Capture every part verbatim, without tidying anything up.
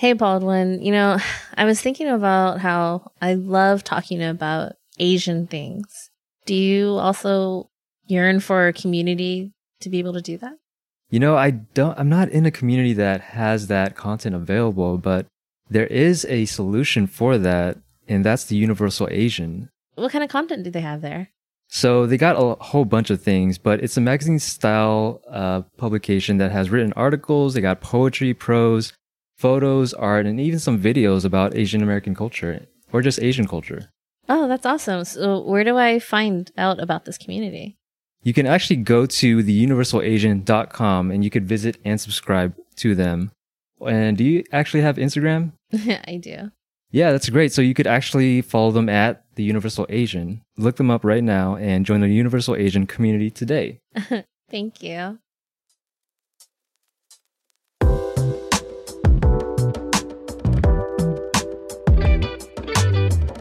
Hey, Baldwin, you know, I was thinking about how I love talking about Asian things. Do you also yearn for a community to be able to do that? You know, I don't, I'm not in a community that has that content available, but there is a solution for that, and that's the Universal Asian. What kind of content do they have there? So they got a whole bunch of things, but it's a magazine-style uh, publication that has written articles. They got poetry, prose, photos, art, and even some videos about Asian American culture or just Asian culture. Oh, that's awesome. So where do I find out about this community? You can actually go to the universal asian dot com and you could visit and subscribe to them. And do you actually have Instagram? I do. Yeah, that's great. So you could actually follow them at The Universal Asian. Look them up right now and join the Universal Asian community today. Thank you.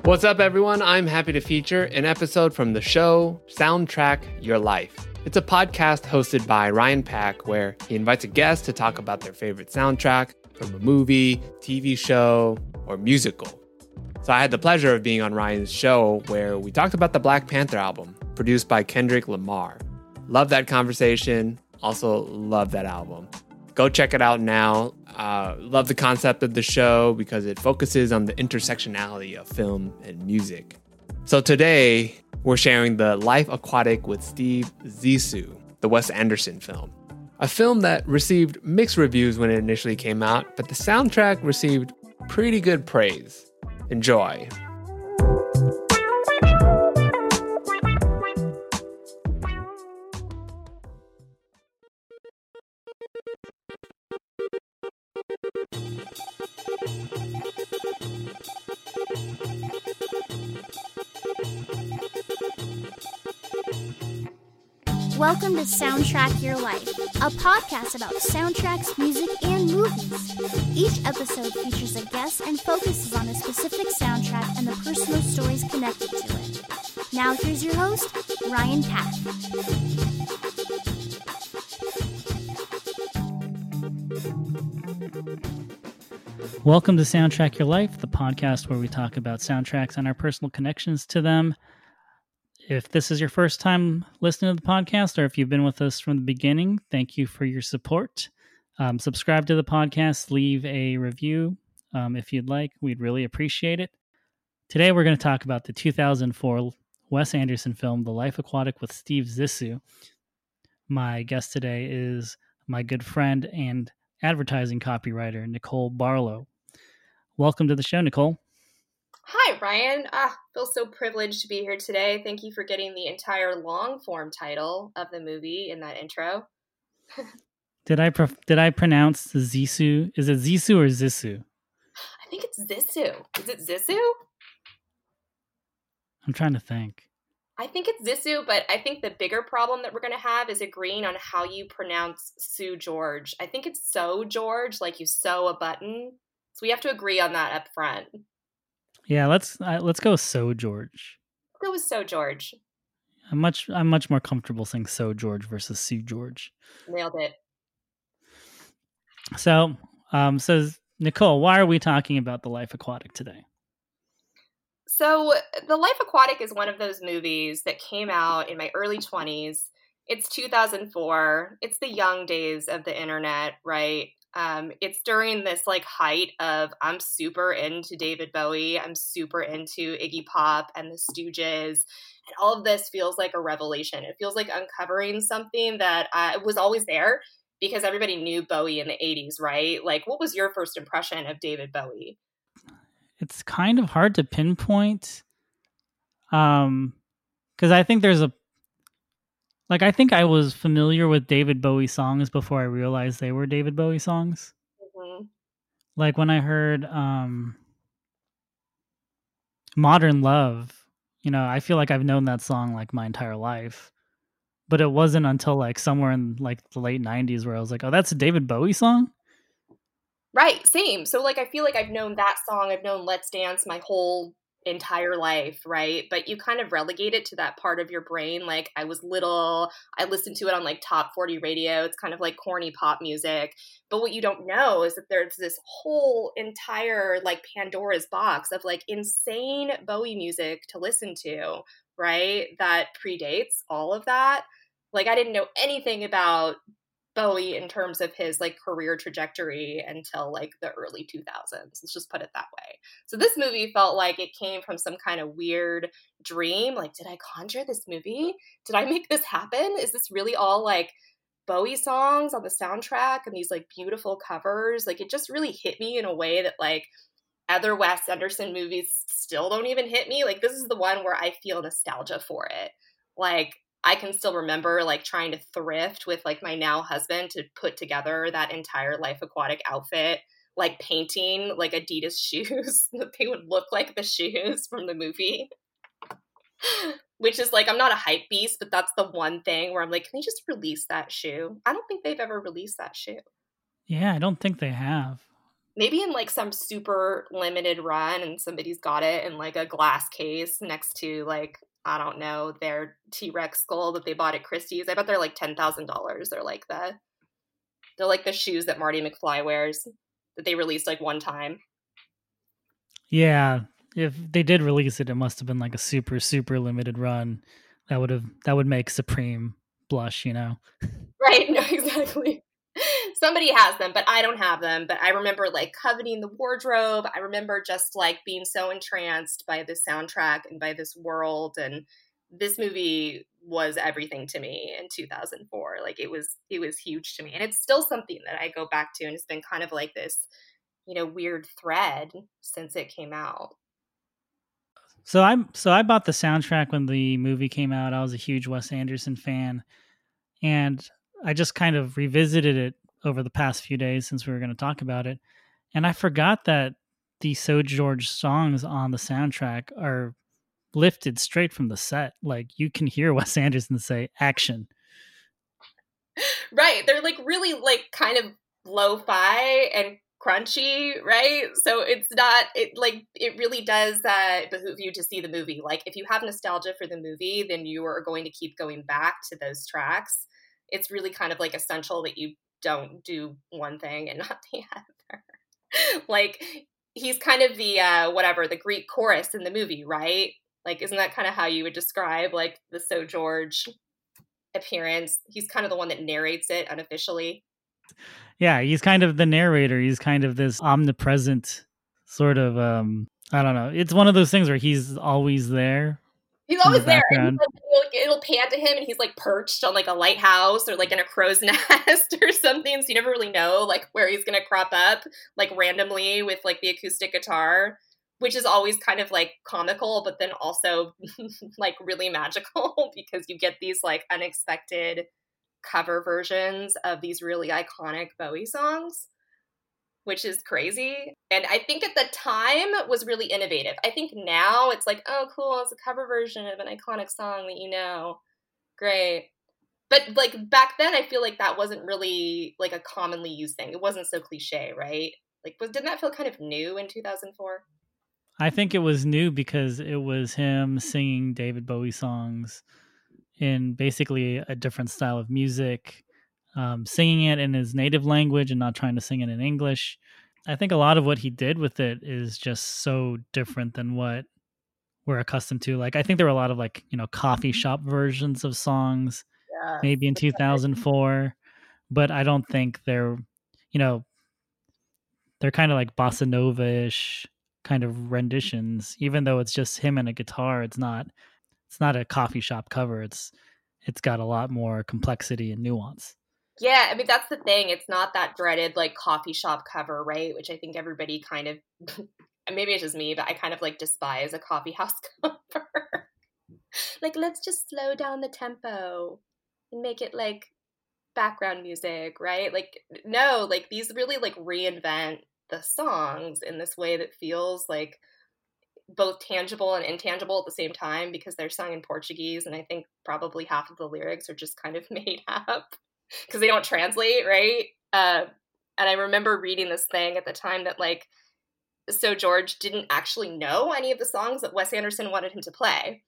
What's up, everyone? I'm happy to feature an episode from the show Soundtrack Your Life. It's a podcast hosted by Ryan Pak where he invites a guest to talk about their favorite soundtrack from a movie, T V show, or musical. So I had the pleasure of being on Ryan's show where we talked about the Black Panther album produced by Kendrick Lamar. Love that conversation. Also love that album. Go check it out now. Uh, love the concept of the show because it focuses on the intersectionality of film and music. So today, we're sharing The Life Aquatic with Steve Zissou, the Wes Anderson film. A film that received mixed reviews when it initially came out, but the soundtrack received pretty good praise. Enjoy. Welcome to Soundtrack Your Life, a podcast about soundtracks, music, and movies. Each episode features a guest and focuses on a specific soundtrack and the personal stories connected to it. Now here's your host, Ryan Pak. Welcome to Soundtrack Your Life, the podcast where we talk about soundtracks and our personal connections to them. If this is your first time listening to the podcast, or if you've been with us from the beginning, thank you for your support. Um, subscribe to the podcast, leave a review um, if you'd like. We'd really appreciate it. Today, we're going to talk about the two thousand four Wes Anderson film, The Life Aquatic with Steve Zissou. My guest today is my good friend and advertising copywriter, Nicole Barlow. Welcome to the show, Nicole. Hi, Ryan. Ah, feel so privileged to be here today. Thank you for getting the entire long-form title of the movie in that intro. Did I pro- did I pronounce Zissou? Is it Zissou or Zissou? I think it's Zissou. Is it Zissou? I'm trying to think. I think it's Zissou, but I think the bigger problem that we're going to have is agreeing on how you pronounce Sô George. I think it's Sô George, like you sew a button. So we have to agree on that up front. Yeah, let's uh, let's go Sô George. Go with Sô George. I'm much I'm much more comfortable saying Sô George versus Sue George. Nailed it. So, um, so Nicole, why are we talking about The Life Aquatic today? So, The Life Aquatic is one of those movies that came out in my early twenties. It's two thousand four. It's the young days of the internet, right? Um, it's during this like height of I'm super into David Bowie, I'm super into Iggy Pop and the Stooges, and all of this feels like a revelation. It feels like uncovering something that uh, was always there because everybody knew Bowie in the eighties, right? Like, what was your first impression of David Bowie? It's kind of hard to pinpoint, um, because I think there's a Like, I think I was familiar with David Bowie songs before I realized they were David Bowie songs. Mm-hmm. Like, when I heard um, Modern Love, you know, I feel like I've known that song, like, my entire life. But it wasn't until, like, somewhere in, like, the late nineties where I was like, oh, that's a David Bowie song? Right, same. So, like, I feel like I've known that song. I've known Let's Dance my whole entire life, right? But you kind of relegate it to that part of your brain. Like, I was little, I listened to it on like top forty radio. It's kind of like corny pop music. But what you don't know is that there's this whole entire like Pandora's box of like insane Bowie music to listen to, right? That predates all of that. Like, I didn't know anything about Bowie in terms of his like career trajectory until like the early two thousands. Let's just put it that way. So this movie felt like it came from some kind of weird dream. Like, did I conjure this movie? Did I make this happen? Is this really all like Bowie songs on the soundtrack and these like beautiful covers? Like, it just really hit me in a way that like other Wes Anderson movies still don't even hit me. Like, this is the one where I feel nostalgia for it. Like, I can still remember like trying to thrift with like my now husband to put together that entire Life Aquatic outfit, like painting like Adidas shoes that they would look like the shoes from the movie, which is like, I'm not a hype beast, but that's the one thing where I'm like, can they just release that shoe? I don't think they've ever released that shoe. Yeah, I don't think they have. Maybe in like some super limited run and somebody's got it in like a glass case next to like, I don't know, their T-Rex skull that they bought at Christie's. I bet they're like ten thousand dollars. They're like the, they're like the shoes that Marty McFly wears that they released like one time. Yeah. If they did release it, it must've been like a super, super limited run. That would have, that would make Supreme blush, you know? Right. No, exactly. Somebody has them, but I don't have them. But I remember like coveting the wardrobe. I remember just like being so entranced by the soundtrack and by this world. And this movie was everything to me in two thousand four. Like, it was, it was huge to me. And it's still something that I go back to. And it's been kind of like this, you know, weird thread since it came out. So I, so I bought the soundtrack when the movie came out. I was a huge Wes Anderson fan. And I just kind of revisited it over the past few days since we were going to talk about it. And I forgot that the Sô George songs on the soundtrack are lifted straight from the set. Like, you can hear Wes Anderson say action. Right. They're like really like kind of lo-fi and crunchy, right? So it's not, it like, it really does uh, behoove you to see the movie. Like, if you have nostalgia for the movie, then you are going to keep going back to those tracks. It's really kind of like essential that you don't do one thing and not the other. Like, he's kind of the, uh, whatever, the Greek chorus in the movie, right? Like, isn't that kind of how you would describe like the Sô George appearance? He's kind of the one that narrates it unofficially. Yeah. He's kind of the narrator. He's kind of this omnipresent sort of, um, I don't know. It's one of those things where he's always there. He's always the there. And it'll, it'll pan to him, and he's like perched on like a lighthouse or like in a crow's nest or something. So you never really know like where he's gonna crop up, like randomly with like the acoustic guitar, which is always kind of like comical, but then also like really magical because you get these like unexpected cover versions of these really iconic Bowie songs, which is crazy. And I think at the time was really innovative. I think now it's like, oh, cool, it's a cover version of an iconic song that you know. Great. But like back then, I feel like that wasn't really like a commonly used thing. It wasn't so cliche, right? Like, was, didn't that feel kind of new in two thousand four? I think it was new because it was him singing David Bowie songs in basically a different style of music. Um, singing it in his native language and not trying to sing it in English. I think a lot of what he did with it is just so different than what we're accustomed to. Like, I think there were a lot of like, you know, coffee shop versions of songs, yeah, maybe in two thousand four, but I don't think they're, you know, they're kind of like bossa nova-ish kind of renditions, even though it's just him and a guitar. It's not, it's not a coffee shop cover. It's, it's got a lot more complexity and nuance. Yeah, I mean, that's the thing. It's not that dreaded, like, coffee shop cover, right? Which I think everybody kind of, maybe it's just me, but I kind of, like, despise a coffee house cover. Like, let's just slow down the tempo and make it, like, background music, right? Like, no, like, these really, like, reinvent the songs in this way that feels, like, both tangible and intangible at the same time because they're sung in Portuguese, and I think probably half of the lyrics are just kind of made up. Because they don't translate, right? Uh, and I remember reading this thing at the time that, like, Sô George didn't actually know any of the songs that Wes Anderson wanted him to play.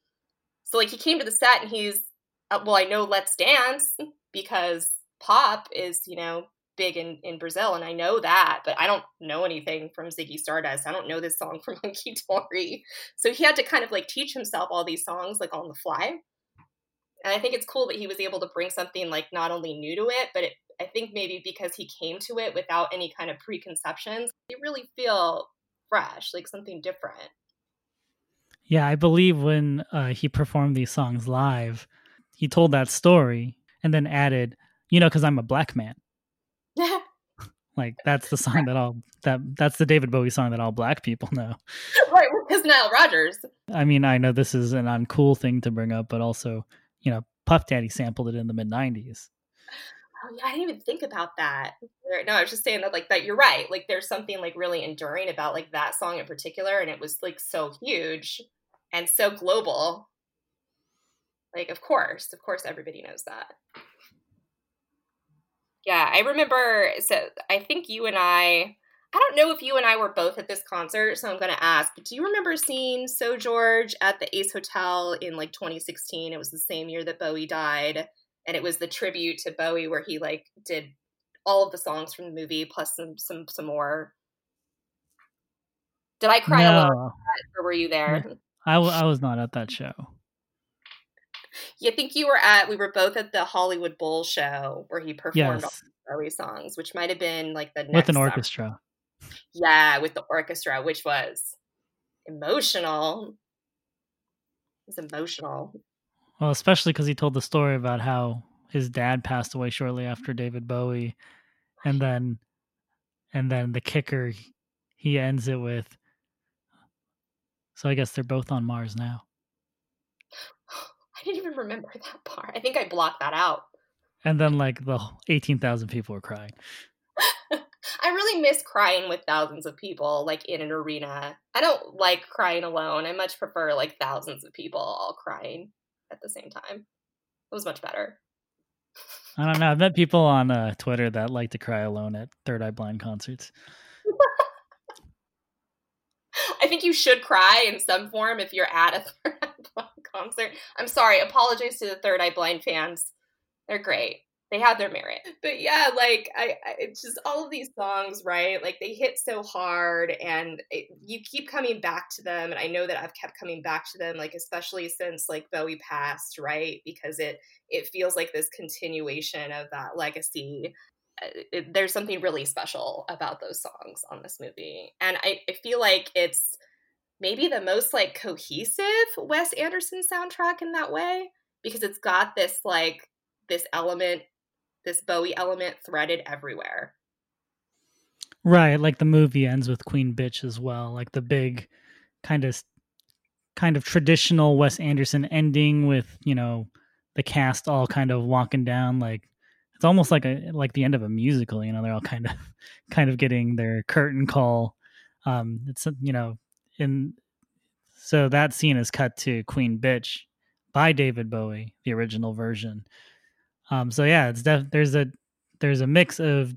So, like, he came to the set and he's, uh, well, I know Let's Dance because pop is, you know, big in, in Brazil, and I know that, but I don't know anything from Ziggy Stardust. I don't know this song from Hunky Dory. So he had to kind of, like, teach himself all these songs, like, on the fly. And I think it's cool that he was able to bring something, like, not only new to it, but it, I think maybe because he came to it without any kind of preconceptions, you really feel fresh, like something different. Yeah, I believe when uh, he performed these songs live, he told that story and then added, you know, because I'm a black man. Like, that's the song that all that that's the David Bowie song that all black people know. Right, because Nile Rodgers. I mean, I know this is an uncool thing to bring up, but also, you know, Puff Daddy sampled it in the mid nineties. Oh, yeah, I didn't even think about that. No, I was just saying that, like, that you're right. Like, there's something, like, really enduring about, like, that song in particular, and it was, like, so huge and so global. Like, of course, of course, everybody knows that. Yeah, I remember, so I think you and I, I don't know if you and I were both at this concert, so I'm going to ask, but do you remember seeing Sô George at the Ace Hotel in, like, twenty sixteen? It was the same year that Bowie died, and it was the tribute to Bowie where he, like, did all of the songs from the movie, plus some some, some more. Did I cry no. a lot, or were you there? I, I was not at that show. Yeah, I think you were at, we were both at the Hollywood Bowl show where he performed yes. all the Bowie songs, which might have been like the next With an summer. orchestra. Yeah, with the orchestra, which was emotional. It was emotional. Well, especially because he told the story about how his dad passed away shortly after David Bowie. And then, and then the kicker, he ends it with, so I guess they're both on Mars now. I didn't even remember that part. I think I blocked that out. And then, like, the eighteen thousand people were crying. I really miss crying with thousands of people, like, in an arena. I don't like crying alone. I much prefer, like, thousands of people all crying at the same time. It was much better. I don't know. I've met people on uh, Twitter that like to cry alone at Third Eye Blind concerts. I think you should cry in some form if you're at a Third Eye Blind concert. I'm sorry. Apologies to the Third Eye Blind fans. They're great. They have their merit. But yeah, like, I, I it's just all of these songs, right? Like, they hit so hard, and it, you keep coming back to them. And I know that I've kept coming back to them, like, especially since, like, Bowie passed, right? Because it, it feels like this continuation of that legacy. It, there's something really special about those songs on this movie. And I, I feel like it's maybe the most, like, cohesive Wes Anderson soundtrack in that way, because it's got this, like, this element, this Bowie element threaded everywhere. Right. Like, the movie ends with Queen Bitch as well. Like, the big kind of, kind of traditional Wes Anderson ending with, you know, the cast all kind of walking down, like, it's almost like a, like the end of a musical, you know, they're all kind of, kind of getting their curtain call. Um, it's, you know, And so that scene is cut to Queen Bitch by David Bowie, the original version. Um, so yeah, it's def- there's a there's a mix of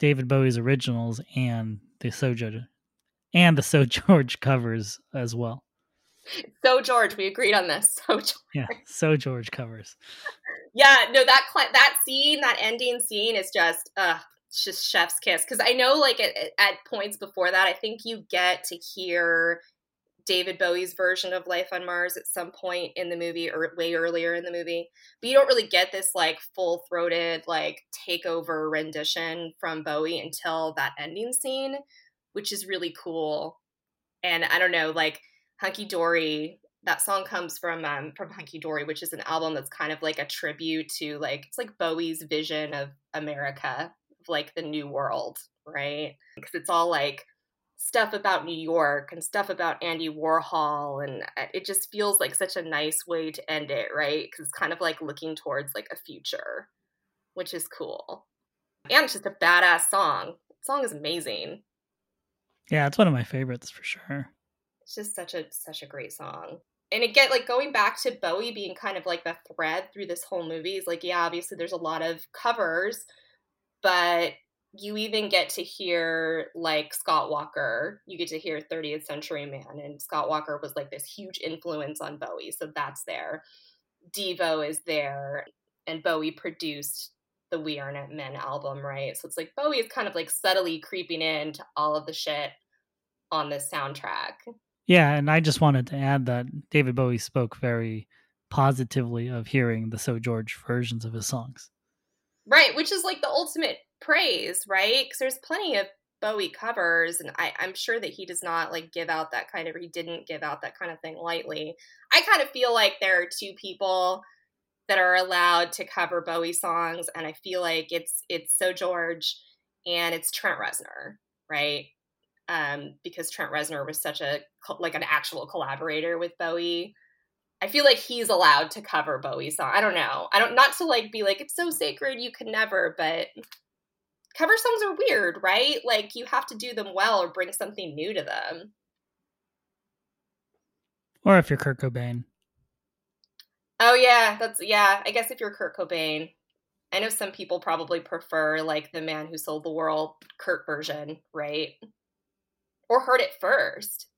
David Bowie's originals and the Sô George and the Sô George covers as well. Sô George, we agreed on this. Sô George. Yeah, Sô George covers. Yeah, no, that cl- that scene, that ending scene is just uh It's just chef's kiss, because I know, like, at, at points before that, I think you get to hear David Bowie's version of Life on Mars at some point in the movie, or way earlier in the movie, but you don't really get this, like, full-throated, like, takeover rendition from Bowie until that ending scene, which is really cool. And I don't know, like, Hunky Dory, that song comes from um, from Hunky Dory, which is an album that's kind of like a tribute to, like, it's like Bowie's vision of America, like the New World, right? Because it's all, like, stuff about New York and stuff about Andy Warhol, and it just feels like such a nice way to end it, right? Because it's kind of like looking towards, like, a future, which is cool. And it's just a badass song. The song is amazing. Yeah, it's one of my favorites for sure. It's just such a such a great song. And again, like, going back to Bowie being kind of like the thread through this whole movie is, like, yeah, obviously there's a lot of covers, but you even get to hear, like, Scott Walker. You get to hear thirtieth Century Man, and Scott Walker was, like, this huge influence on Bowie, so that's there. Devo is there, and Bowie produced the We Are Not Men album, right? So it's, like, Bowie is kind of, like, subtly creeping into all of the shit on this soundtrack. Yeah, and I just wanted to add that David Bowie spoke very positively of hearing the Sô George versions of his songs. Right, which is, like, the ultimate praise, right? Because there's plenty of Bowie covers, and I, I'm sure that he does not like give out that kind of, he didn't give out that kind of thing lightly. I kind of feel like there are two people that are allowed to cover Bowie songs, and I feel like it's it's Sô George and it's Trent Reznor, right? Um, because Trent Reznor was such a like an actual collaborator with Bowie. I feel like he's allowed to cover Bowie songs. I don't know. I don't not to like be like it's so sacred you could never, but cover songs are weird, right? Like, you have to do them well or bring something new to them. Or if you're Kurt Cobain. Oh, yeah. that's Yeah, I guess if you're Kurt Cobain. I know some people probably prefer, like, the Man Who Sold the World Kurt version, right? Or Heard It First.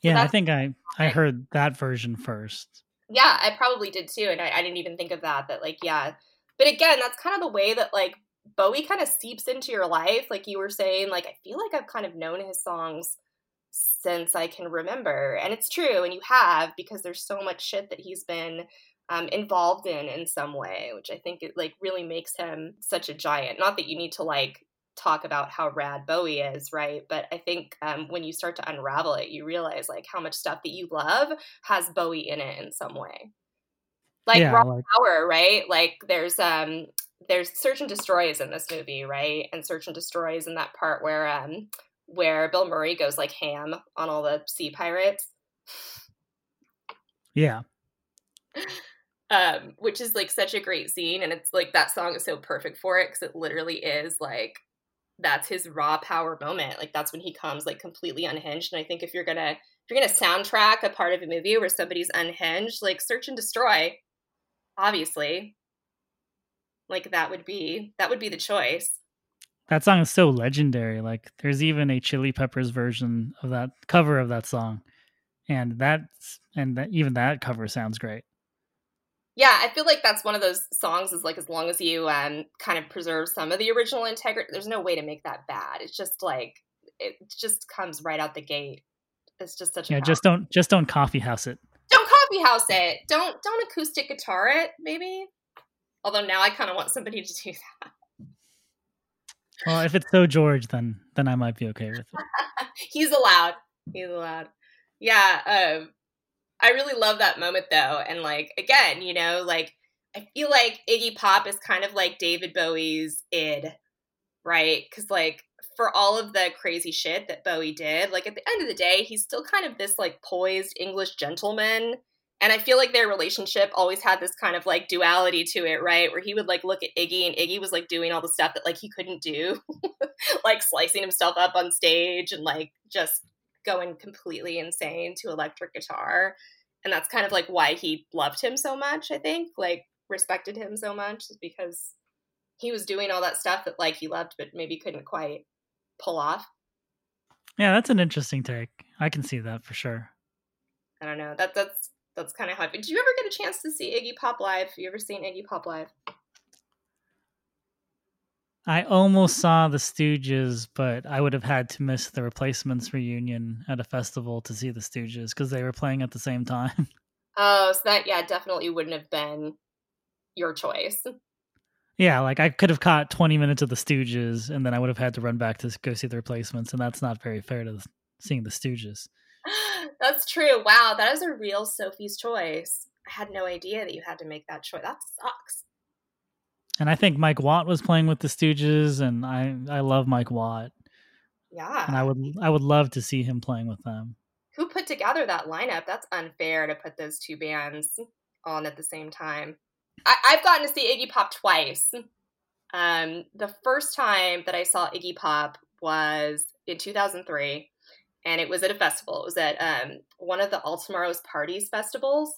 Yeah, so I think I, I heard that version first. Yeah, I probably did, too. And I, I didn't even think of that, that, like, yeah. But again, that's kind of the way that, like, Bowie kind of seeps into your life. Like you were saying, like, I feel like I've kind of known his songs since I can remember. And it's true, and you have, because there's so much shit that he's been um, involved in in some way, which I think, it, like, really makes him such a giant. Not that you need to, like, talk about how rad Bowie is, right? But I think um, when you start to unravel it, you realize, like, how much stuff that you love has Bowie in it in some way. Like, yeah, Raw like, Power, right? Like, there's um, there's Search and Destroy is in this movie, right? And Search and Destroy is in that part where um, where Bill Murray goes, like, ham on all the sea pirates. Yeah. Um, which is, like, such a great scene. And it's, like, that song is so perfect for it because it literally is, like, that's his raw power moment. Like, that's when he comes, like, completely unhinged. And I think if you're going to if you're going to soundtrack a part of a movie where somebody's unhinged, like, Search and Destroy, obviously, like, that would be that would be the choice. That song is so legendary. Like, there's even a Chili Peppers version of that cover of that song, and that's and that, even that cover sounds great. Yeah, I feel like that's one of those songs. Is like, as long as you um kind of preserve some of the original integrity, there's no way to make that bad. It's just like it just comes right out the gate. It's just such a yeah. Power. Just don't just don't coffee house it. Don't coffee house it. Don't don't acoustic guitar it, maybe. Although now I kind of want somebody to do that. Well, if it's Sô George, then then I might be okay with it. He's allowed. He's allowed. Yeah, um, I really love that moment though, and like again, you know, like I feel like Iggy Pop is kind of like David Bowie's id, right? Because like for all of the crazy shit that Bowie did, like at the end of the day, he's still kind of this like poised English gentleman. And I feel like their relationship always had this kind of like duality to it, right? Where he would like look at Iggy and Iggy was like doing all the stuff that like he couldn't do, like slicing himself up on stage and like just going completely insane to electric guitar. And that's kind of like why he loved him so much, I think, like respected him so much, is because he was doing all that stuff that like he loved, but maybe couldn't quite pull off. Yeah, that's an interesting take. I can see that for sure. I don't know. That, that's... That's kind of how. Did you ever get a chance to see Iggy Pop live? Have you ever seen Iggy Pop live? I almost saw the Stooges, but I would have had to miss the Replacements reunion at a festival to see the Stooges because they were playing at the same time. Oh, so that yeah, definitely wouldn't have been your choice. Yeah, like I could have caught twenty minutes of the Stooges, and then I would have had to run back to go see the Replacements, and that's not very fair to seeing the Stooges. That's true. Wow, that is a real Sophie's choice. I had no idea that you had to make that choice. That sucks. And I think Mike Watt was playing with the Stooges, and I, I love Mike Watt. Yeah. And I would I would love to see him playing with them. Who put together that lineup? That's unfair to put those two bands on at the same time. I, I've gotten to see Iggy Pop twice. Um, the first time that I saw Iggy Pop was in two thousand three. And it was at a festival. It was at um, one of the All Tomorrow's Parties festivals.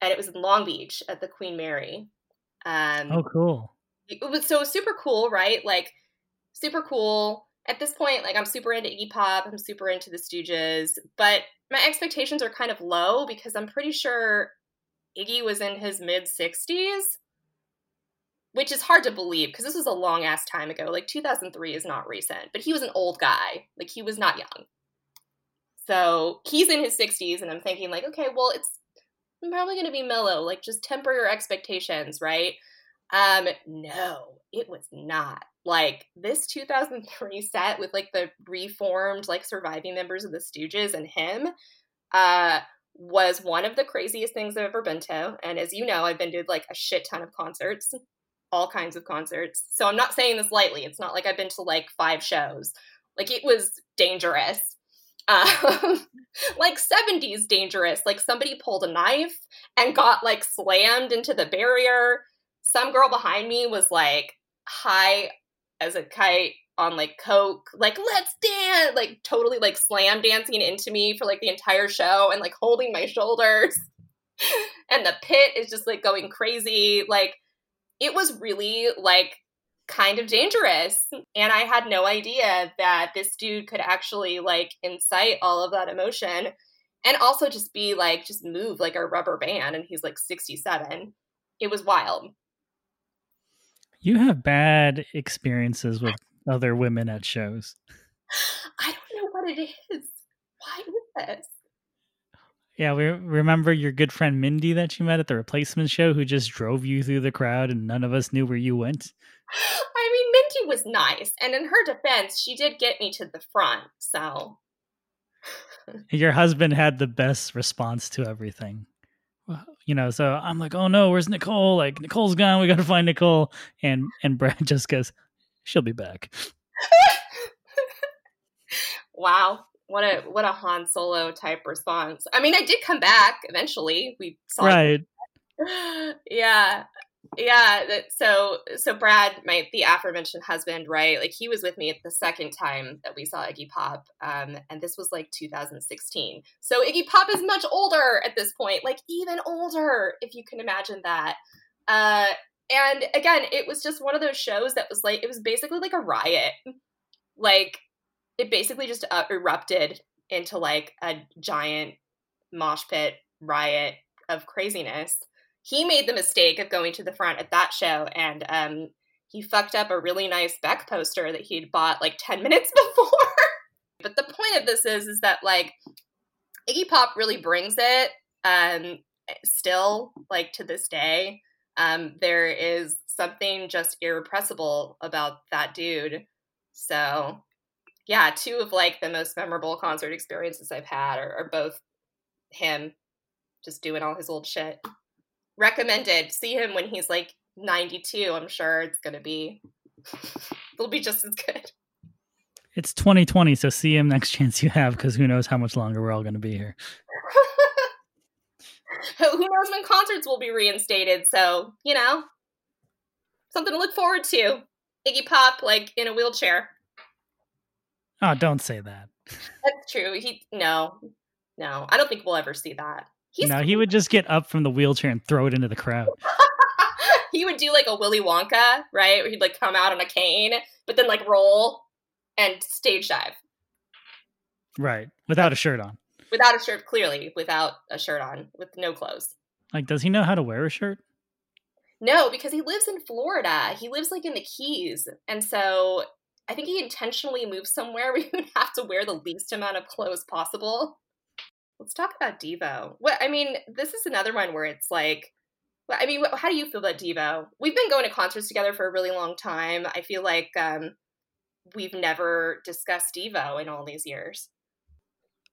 And it was in Long Beach at the Queen Mary. Um, oh, cool. it was so super cool, right? Like, super cool. At this point, like, I'm super into Iggy Pop. I'm super into the Stooges. But my expectations are kind of low because I'm pretty sure Iggy was in his mid sixties, which is hard to believe because this was a long-ass time ago. Like, two thousand three is not recent. But he was an old guy. Like, he was not young. So he's in his sixties, and I'm thinking, like, okay, well, it's I'm probably going to be mellow. Like, just temper your expectations, right? Um, no, it was not. Like, this two thousand three set with, like, the reformed, like, surviving members of the Stooges and him uh, was one of the craziest things I've ever been to. And as you know, I've been to, like, a shit ton of concerts, all kinds of concerts. So I'm not saying this lightly. It's not like I've been to, like, five shows. Like, it was dangerous. Um, like seventies dangerous. Like, somebody pulled a knife and got, like, slammed into the barrier. Some girl behind me was, like, high as a kite on, like, coke, like, let's dance, like, totally, like, slam dancing into me for, like, the entire show and, like, holding my shoulders. And the pit is just, like, going crazy. Like, it was really, like, kind of dangerous. And I had no idea that this dude could actually, like, incite all of that emotion and also just be like, just move like a rubber band. And he's like sixty-seven. It was wild. You have bad experiences with other women at shows. I don't know what it is. Why is this? Yeah, we remember your good friend Mindy that you met at the Replacement show who just drove you through the crowd and none of us knew where you went. I mean, Mindy was nice. And in her defense, she did get me to the front, so. Your husband had the best response to everything. You know, so I'm like, oh no, where's Nicole? Like, Nicole's gone. We got to find Nicole. And and Brad just goes, she'll be back. Wow. What a what a Han Solo type response. I mean, I did come back eventually. We saw right. It. Yeah. Yeah. That, so so Brad, my the aforementioned husband, right? Like, he was with me at the second time that we saw Iggy Pop. Um, and this was like two thousand sixteen. So Iggy Pop is much older at this point, like even older, if you can imagine that. Uh, and again, it was just one of those shows that was like, it was basically like a riot. Like, it basically just uh, erupted into, like, a giant mosh pit riot of craziness. He made the mistake of going to the front at that show, and um, he fucked up a really nice Beck poster that he'd bought, like, ten minutes before. But the point of this is, is that, like, Iggy Pop really brings it um, still, like, to this day. Um, there is something just irrepressible about that dude. So... yeah, two of, like, the most memorable concert experiences I've had are, are both him just doing all his old shit. Recommended. See him when he's, like, ninety-two. I'm sure it's going to be... it'll be just as good. It's twenty twenty, so see him next chance you have, because who knows how much longer we're all going to be here. Who knows when concerts will be reinstated, so, you know, something to look forward to. Iggy Pop, like, in a wheelchair. Oh, don't say that. That's true. He no, no. I don't think we'll ever see that. He's no, he would just get up from the wheelchair and throw it into the crowd. He would do like a Willy Wonka, right? Where he'd like come out on a cane, but then like roll and stage dive. Right, without a shirt on. Without a shirt, clearly, without a shirt on, with no clothes. Like, does he know how to wear a shirt? No, because he lives in Florida. He lives like in the Keys, and so. I think he intentionally moved somewhere where you would have to wear the least amount of clothes possible. Let's talk about Devo. What I mean, this is another one where it's like, I mean, how do you feel about Devo? We've been going to concerts together for a really long time. I feel like um, we've never discussed Devo in all these years.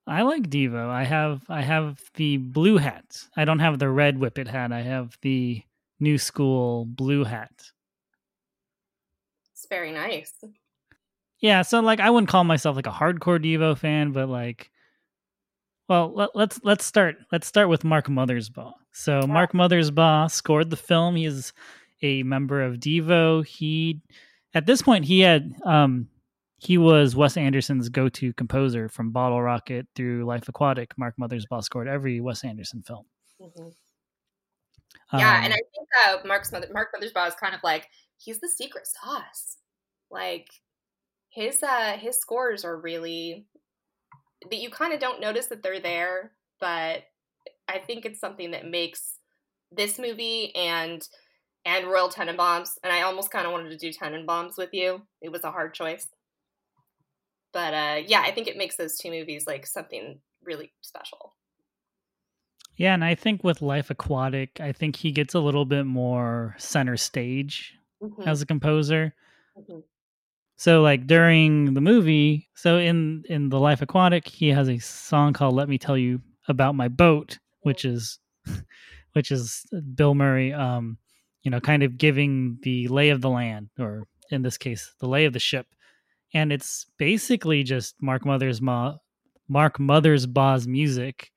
I like Devo. I have I have the blue hat. I don't have the red whippet hat. I have the new school blue hat. It's very nice. Yeah, so, like, I wouldn't call myself, like, a hardcore Devo fan, but, like, well, let, let's let's start let's start with Mark Mothersbaugh. So, yeah. Mark Mothersbaugh scored the film. He is a member of Devo. He, at this point, he had um, he was Wes Anderson's go-to composer from Bottle Rocket through Life Aquatic. Mark Mothersbaugh scored every Wes Anderson film. Mm-hmm. Um, yeah, and I think uh, Mark's Mother- Mark Mothersbaugh is kind of like. he's the secret sauce. Like, his uh, his scores are really that you kind of don't notice that they're there, but I think it's something that makes this movie and and Royal Tenenbaums, and I almost kind of wanted to do Tenenbaums with you. It was a hard choice. But uh, yeah, I think it makes those two movies like something really special. Yeah, and I think with Life Aquatic, I think he gets a little bit more center stage mm-hmm. as a composer. Mm-hmm. So like during the movie, so in, in The Life Aquatic, he has a song called Let Me Tell You About My Boat, which is which is Bill Murray, um, you know, kind of giving the lay of the land, or in this case, the lay of the ship. And it's basically just Mark Mothersbaugh, Mark Mothersbaugh's music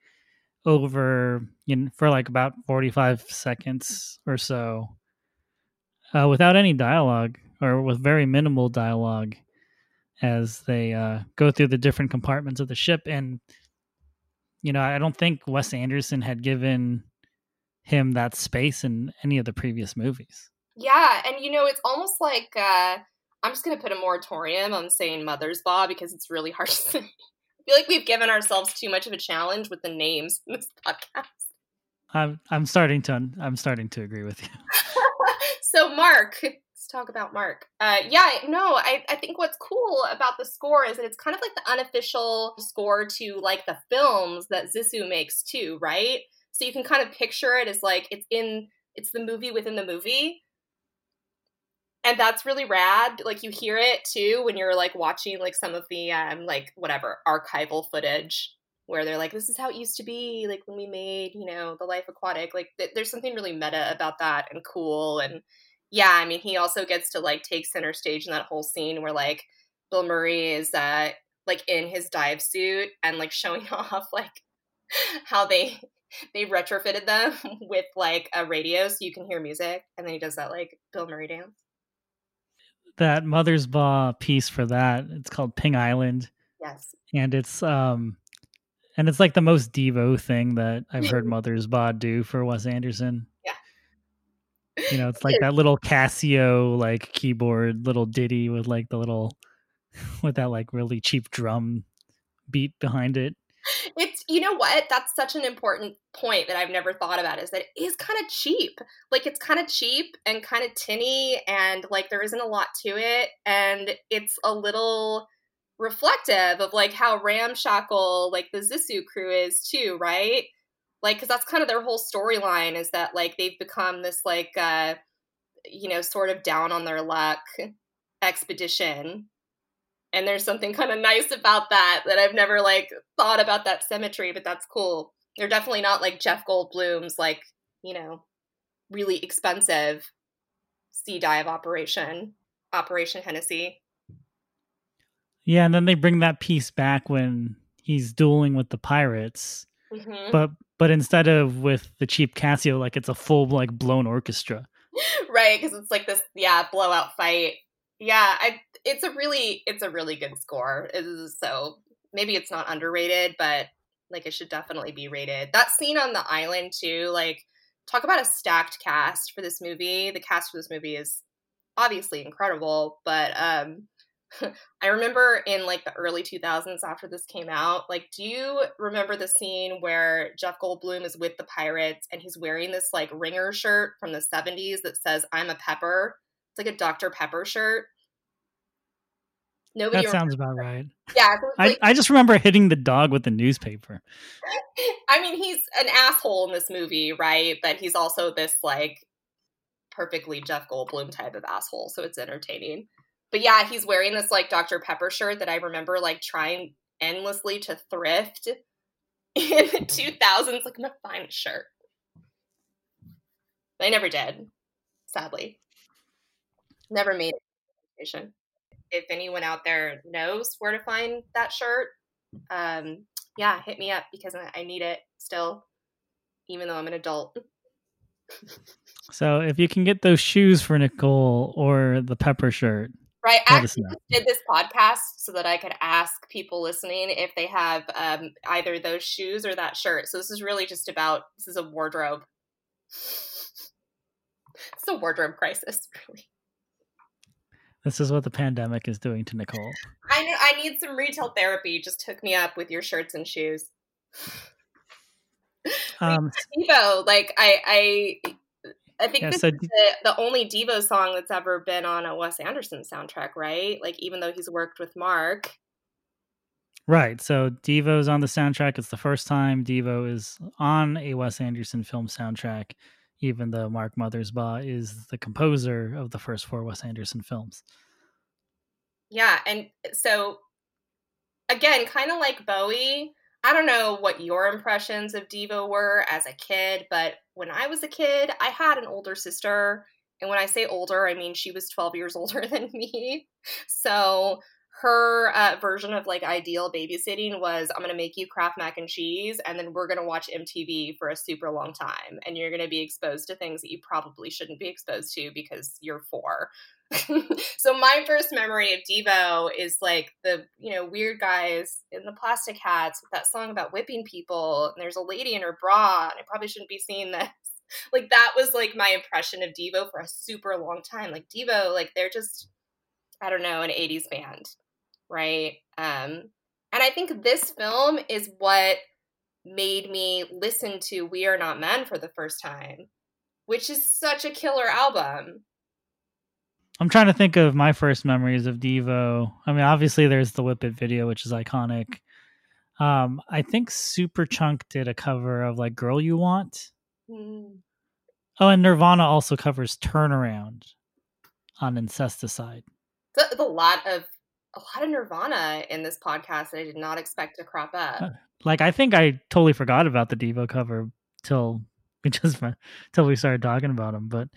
over, you know, for like about forty-five seconds or so, uh, without any dialogue, or with very minimal dialogue, as they uh, go through the different compartments of the ship. And, you know, I don't think Wes Anderson had given him that space in any of the previous movies. Yeah, and, you know, it's almost like, uh, I'm just going to put a moratorium on saying Mothersbaugh, because it's really hard to say. I feel like we've given ourselves too much of a challenge with the names in this podcast. I'm, I'm starting to, I'm starting to agree with you. So, Mark... talk about Mark. Uh, yeah, no, I, I think what's cool about the score is that it's kind of like the unofficial score to like the films that Zissou makes too, right? So you can kind of picture it as like it's in, it's the movie within the movie. And that's really rad. Like you hear it too when you're like watching like some of the um, like whatever archival footage where they're like, this is how it used to be, like when we made, you know, The Life Aquatic. Like th- there's something really meta about that and cool. And yeah, I mean, he also gets to, like, take center stage in that whole scene where, like, Bill Murray is, uh, like, in his dive suit and, like, showing off, like, how they they retrofitted them with, like, a radio so you can hear music. And then he does that, like, Bill Murray dance. That Mothersbaugh piece for that, it's called Ping Island. Yes. And it's, um, and it's like, the most Devo thing that I've heard Mothersbaugh do for Wes Anderson. Yeah. You know, it's like that little Casio, like, keyboard, little ditty with, like, the little, with that, like, really cheap drum beat behind it. It's, you know what? That's such an important point that I've never thought about, is that it is kind of cheap. Like, it's kind of cheap and kind of tinny and, like, there isn't a lot to it. And it's a little reflective of, like, how ramshackle, like, the Zissou crew is, too, right? Like, because that's kind of their whole storyline, is that, like, they've become this, like, uh, you know, sort of down on their luck expedition. And there's something kind of nice about that, that I've never, like, thought about that symmetry, but that's cool. They're definitely not, like, Jeff Goldblum's, like, you know, really expensive sea dive operation, Operation Hennessy. Yeah, and then they bring that piece back when he's dueling with the pirates. Mm-hmm. But but instead of with the cheap Casio, like it's a full like blown orchestra, right? Because it's like this, yeah, blowout fight. Yeah, I, it's a really it's a really good score. It is, so maybe it's not underrated, but like it should definitely be rated. That scene on the island too, like talk about a stacked cast for this movie. The cast for this movie is obviously incredible, but um. I remember in like the early two thousands after this came out, like, do you remember the scene where Jeff Goldblum is with the pirates and he's wearing this like ringer shirt from the seventies that says, I'm a pepper? It's like a Doctor Pepper shirt. Nobody that sounds about that. Right. Yeah. Like, I, I just remember hitting the dog with the newspaper. I mean, he's an asshole in this movie, right? But he's also this like perfectly Jeff Goldblum type of asshole. So it's entertaining. But yeah, he's wearing this like Doctor Pepper shirt that I remember like trying endlessly to thrift in the two thousands. Like, I'm gonna find a shirt. But I never did, sadly. Never made it. If anyone out there knows where to find that shirt, um, yeah, hit me up because I need it still, even though I'm an adult. So if you can get those shoes for Nicole or the pepper shirt. Right. I actually did this podcast so that I could ask people listening if they have um, either those shoes or that shirt. So this is really just about, this is a wardrobe. It's a wardrobe crisis, really. This is what the pandemic is doing to Nicole. I know, I need some retail therapy. Just hook me up with your shirts and shoes. Um, Devo, like I, I, I think yeah, this so is the, the only Devo song that's ever been on a Wes Anderson soundtrack, right? Like, even though he's worked with Mark. Right. So Devo's on the soundtrack. It's the first time Devo is on a Wes Anderson film soundtrack, even though Mark Mothersbaugh is the composer of the first four Wes Anderson films. Yeah. And so, again, kind of like Bowie, I don't know what your impressions of Devo were as a kid, but when I was a kid, I had an older sister. And when I say older, I mean she was twelve years older than me. So her uh, version of, like, ideal babysitting was, I'm going to make you Kraft mac and cheese, and then we're going to watch M T V for a super long time. And you're going to be exposed to things that you probably shouldn't be exposed to because you're four. So my first memory of Devo is, like, the, you know, weird guys in the plastic hats with that song about whipping people. And there's a lady in her bra, and I probably shouldn't be seeing this. Like, that was, like, my impression of Devo for a super long time. Like, Devo, like, they're just, I don't know, an eighties band. Right. Um, and I think this film is what made me listen to We Are Not Men for the first time, which is such a killer album. I'm trying to think of my first memories of Devo. I mean, obviously there's the Whip It video, which is iconic. Um, I think Superchunk did a cover of, like, Girl You Want. Mm. Oh, and Nirvana also covers Turnaround on Incesticide. It's a, it's a lot of A lot of Nirvana in this podcast that I did not expect to crop up. Like, I think I totally forgot about the Devo cover till we just till we started talking about them. But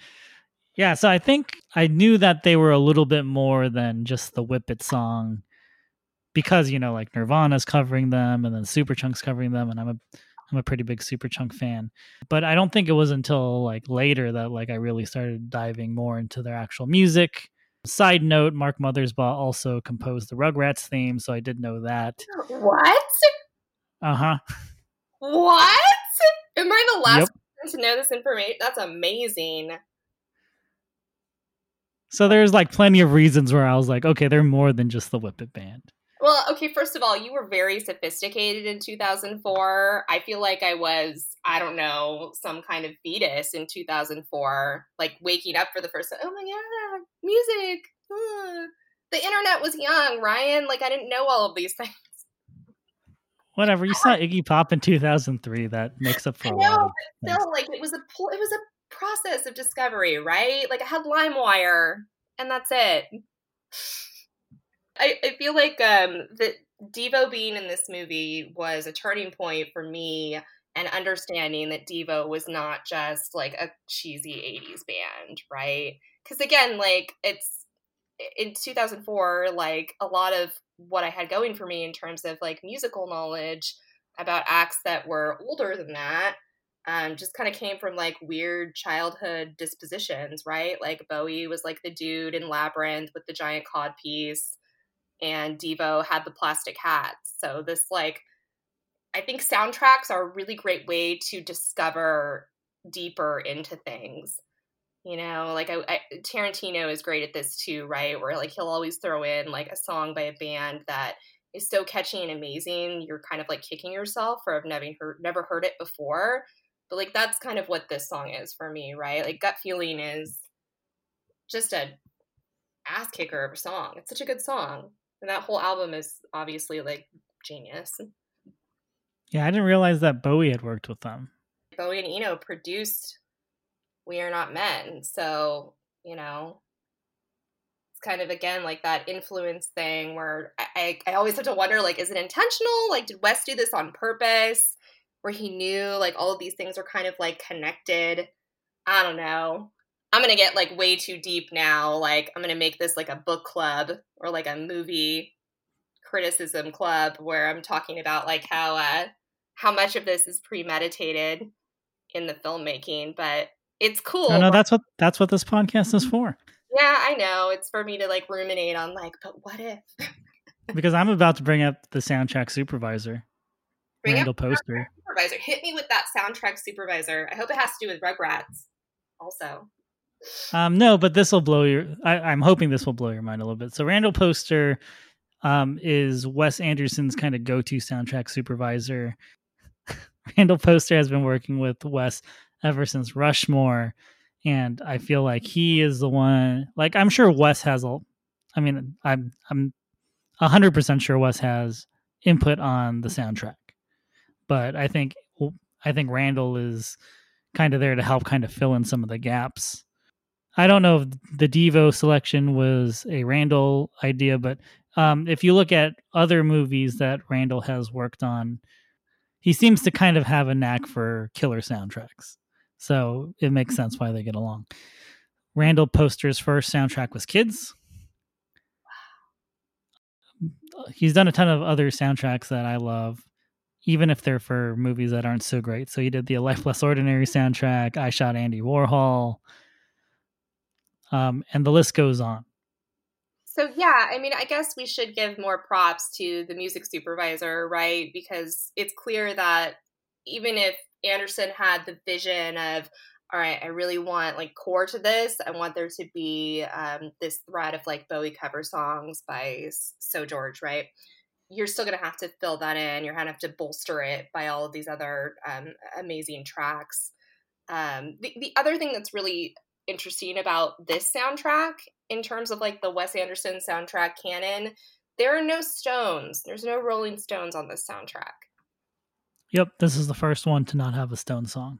yeah, so I think I knew that they were a little bit more than just the Whip It song, because, you know, like, Nirvana's covering them, and then Superchunk's covering them, and I'm a I'm a pretty big Superchunk fan. But I don't think it was until, like, later that, like, I really started diving more into their actual music. Side note, Mark Mothersbaugh also composed the Rugrats theme, so I did know that. What? Uh-huh. What? Am I the last yep. person to know this information? That's amazing. So there's, like, plenty of reasons where I was like, okay, they're more than just the Whip It band. Well, okay, first of all, you were very sophisticated in two thousand four. I feel like I was, I don't know, some kind of fetus in two thousand four, like, waking up for the first time. Oh my God, music. Uh, the internet was young, Ryan. Like, I didn't know all of these things. Whatever. You saw Iggy Pop in two thousand three. That makes up for a lot. I know, but still, like, it was a it was a process of discovery, right? Like, I had LimeWire, and that's it. I, I feel like um, the Devo being in this movie was a turning point for me, and understanding that Devo was not just, like, a cheesy eighties band, right? Because, again, like, it's in two thousand four, like, a lot of what I had going for me in terms of, like, musical knowledge about acts that were older than that um, just kind of came from, like, weird childhood dispositions, right? Like, Bowie was, like, the dude in Labyrinth with the giant codpiece. And Devo had the plastic hats. So this, like, I think soundtracks are a really great way to discover deeper into things. You know, like, I, I, Tarantino is great at this too, right? Where, like, he'll always throw in, like, a song by a band that is so catchy and amazing, you're kind of, like, kicking yourself for I've never heard, never heard it before. But, like, that's kind of what this song is for me, right? Like, Gut Feeling is just a ass kicker of a song. It's such a good song. And that whole album is obviously, like, genius. Yeah, I didn't realize that Bowie had worked with them. Bowie and Eno produced We Are Not Men. So, you know, it's kind of, again, like, that influence thing where I, I, I always have to wonder, like, is it intentional? Like, did Wes do this on purpose? Where he knew, like, all of these things were kind of, like, connected. I don't know. I'm going to get, like, way too deep now. Like, I'm going to make this, like, a book club or, like, a movie criticism club where I'm talking about, like, how uh, how much of this is premeditated in the filmmaking. But it's cool. No, no, that's what that's what this podcast is for. Yeah, I know. It's for me to, like, ruminate on, like, but what if? Because I'm about to bring up the soundtrack supervisor, bring Randall Poster. Supervisor. Hit me with that soundtrack supervisor. I hope it has to do with Rugrats also. Um, no, but this will blow your... I, I'm hoping this will blow your mind a little bit. So Randall Poster um, is Wes Anderson's kind of go-to soundtrack supervisor. Randall Poster has been working with Wes ever since Rushmore, and I feel like he is the one... Like, I'm sure Wes has... A, I mean, I'm I'm one hundred percent sure Wes has input on the soundtrack. But I think I think Randall is kind of there to help kind of fill in some of the gaps. I don't know if the Devo selection was a Randall idea, but um, if you look at other movies that Randall has worked on, he seems to kind of have a knack for killer soundtracks. So it makes sense why they get along. Randall Poster's first soundtrack was Kids. He's done a ton of other soundtracks that I love, even if they're for movies that aren't so great. So he did the A Life Less Ordinary soundtrack, I Shot Andy Warhol, um, and the list goes on. So, yeah, I mean, I guess we should give more props to the music supervisor, right? Because it's clear that even if Anderson had the vision of, all right, I really want like core to this, I want there to be um, this thread of like Bowie cover songs by Sô George, right? You're still going to have to fill that in. You're going to have to bolster it by all of these other um, amazing tracks. Um, the, the other thing that's really interesting about this soundtrack in terms of like the Wes Anderson soundtrack canon, there are no Stones. There's no Rolling Stones on this soundtrack. Yep. This is the first one to not have a Stone song.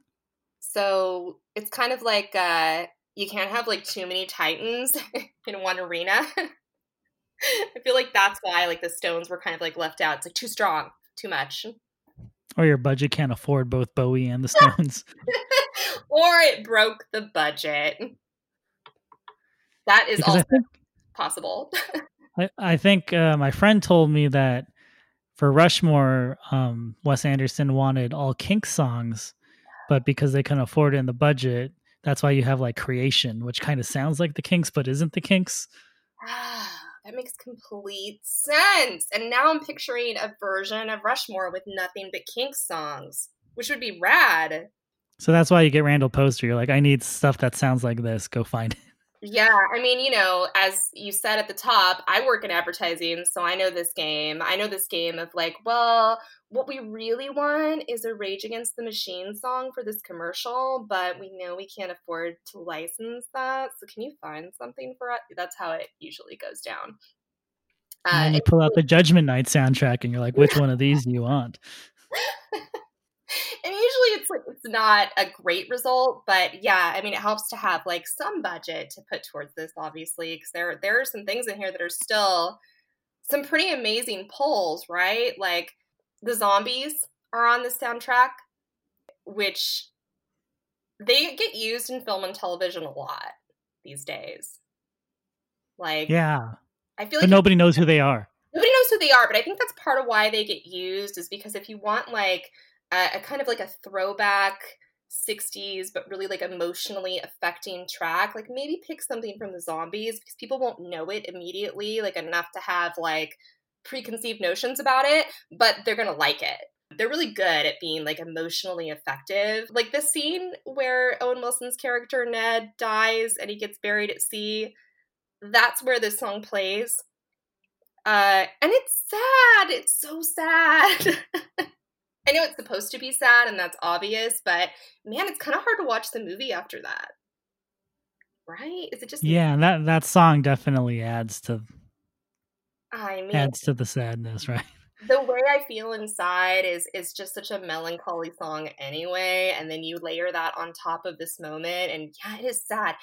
So it's kind of like uh, you can't have like too many Titans in one arena. I feel like that's why like the Stones were kind of like left out. It's like too strong, too much. Or your budget can't afford both Bowie and the Stones. Or it broke the budget. That is because also I think, possible. I, I think uh, my friend told me that for Rushmore, um, Wes Anderson wanted all Kinks songs, but because they couldn't afford it in the budget, that's why you have like Creation, which kind of sounds like the Kinks, but isn't the Kinks. That makes complete sense. And now I'm picturing a version of Rushmore with nothing but Kinks songs, which would be rad. So that's why you get Randall Poster. You're like, I need stuff that sounds like this. Go find it. Yeah. I mean, you know, as you said at the top, I work in advertising, so I know this game. I know this game of like, well, what we really want is a Rage Against the Machine song for this commercial, but we know we can't afford to license that. So can you find something for us? That's how it usually goes down. Uh, and you pull out the Judgment Night soundtrack and you're like, which one of these do you want? And usually it's like it's not a great result, but yeah, I mean, it helps to have like some budget to put towards this, obviously, because there there are some things in here that are still some pretty amazing pulls, right? Like the Zombies are on the soundtrack, which they get used in film and television a lot these days. Like, yeah, I feel like but nobody knows who they are. Nobody knows who they are, but I think that's part of why they get used, is because if you want like Uh, a kind of like a throwback sixties, but really like emotionally affecting track, like maybe pick something from the Zombies because people won't know it immediately, like enough to have like preconceived notions about it, but they're going to like it. They're really good at being like emotionally effective. Like the scene where Owen Wilson's character Ned dies and he gets buried at sea, that's where this song plays. Uh, and it's sad. It's so sad. I know it's supposed to be sad and that's obvious, but man, it's kind of hard to watch the movie after that. Right? Is it just Yeah, that that song definitely adds to I mean adds to the sadness, right? The Way I Feel Inside is is just such a melancholy song anyway, and then you layer that on top of this moment and yeah, it is sad.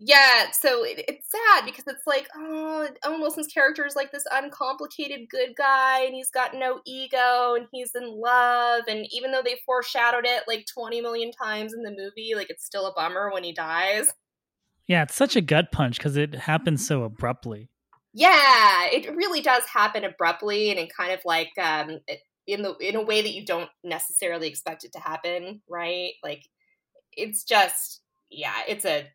Yeah, so it, it's sad because it's like, oh, Owen Wilson's character is like this uncomplicated good guy and he's got no ego and he's in love. And even though they foreshadowed it like twenty million times in the movie, like it's still a bummer when he dies. Yeah, it's such a gut punch because it happens so abruptly. Yeah, it really does happen abruptly and in kind of like um, in the in a way that you don't necessarily expect it to happen, right? Like it's just, yeah, it's a...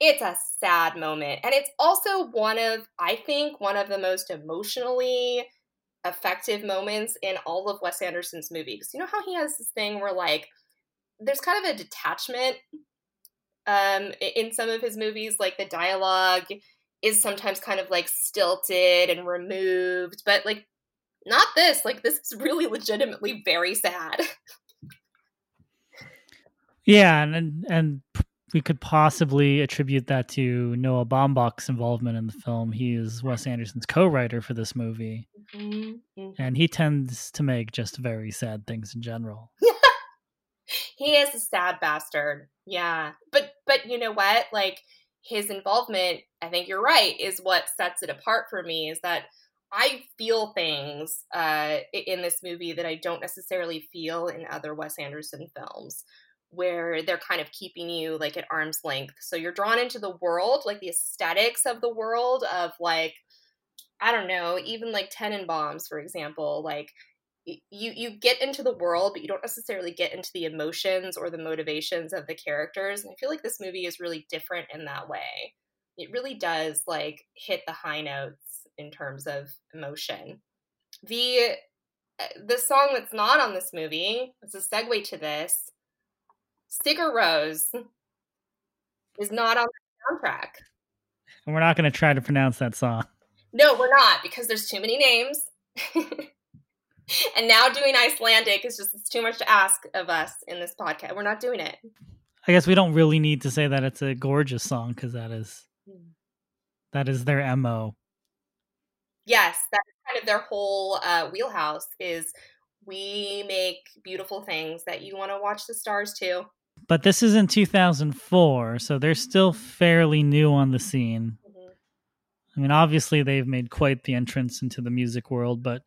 It's a sad moment. And it's also one of, I think, one of the most emotionally effective moments in all of Wes Anderson's movies. You know how he has this thing where, like, there's kind of a detachment Um, in some of his movies, like, the dialogue is sometimes kind of, like, stilted and removed, but, like, not this. Like, this is really legitimately very sad. Yeah, and and we could possibly attribute that to Noah Baumbach's involvement in the film. He is Wes Anderson's co-writer for this movie, mm-hmm. Mm-hmm. and he tends to make just very sad things in general. He is a sad bastard. Yeah. But, but you know what? Like, his involvement, I think you're right, is what sets it apart for me, is that I feel things uh, in this movie that I don't necessarily feel in other Wes Anderson films, where they're kind of keeping you, like, at arm's length. So you're drawn into the world, like, the aesthetics of the world of, like, I don't know, even, like, Tenenbaums, for example, like, You you get into the world, but you don't necessarily get into the emotions or the motivations of the characters. And I feel like this movie is really different in that way. It really does, like, hit the high notes in terms of emotion. The the song that's not on this movie, it's a segue to this, Sigur Rós, is not on the soundtrack. And we're not going to try to pronounce that song. No, we're not, because there's too many names. And now doing Icelandic is just, it's too much to ask of us in this podcast. We're not doing it. I guess we don't really need to say that it's a gorgeous song, because that is, that is their M O. Yes, that's kind of their whole uh, wheelhouse, is we make beautiful things that you want to watch the stars to. But this is in two thousand four, so they're still fairly new on the scene. Mm-hmm. I mean, obviously they've made quite the entrance into the music world, but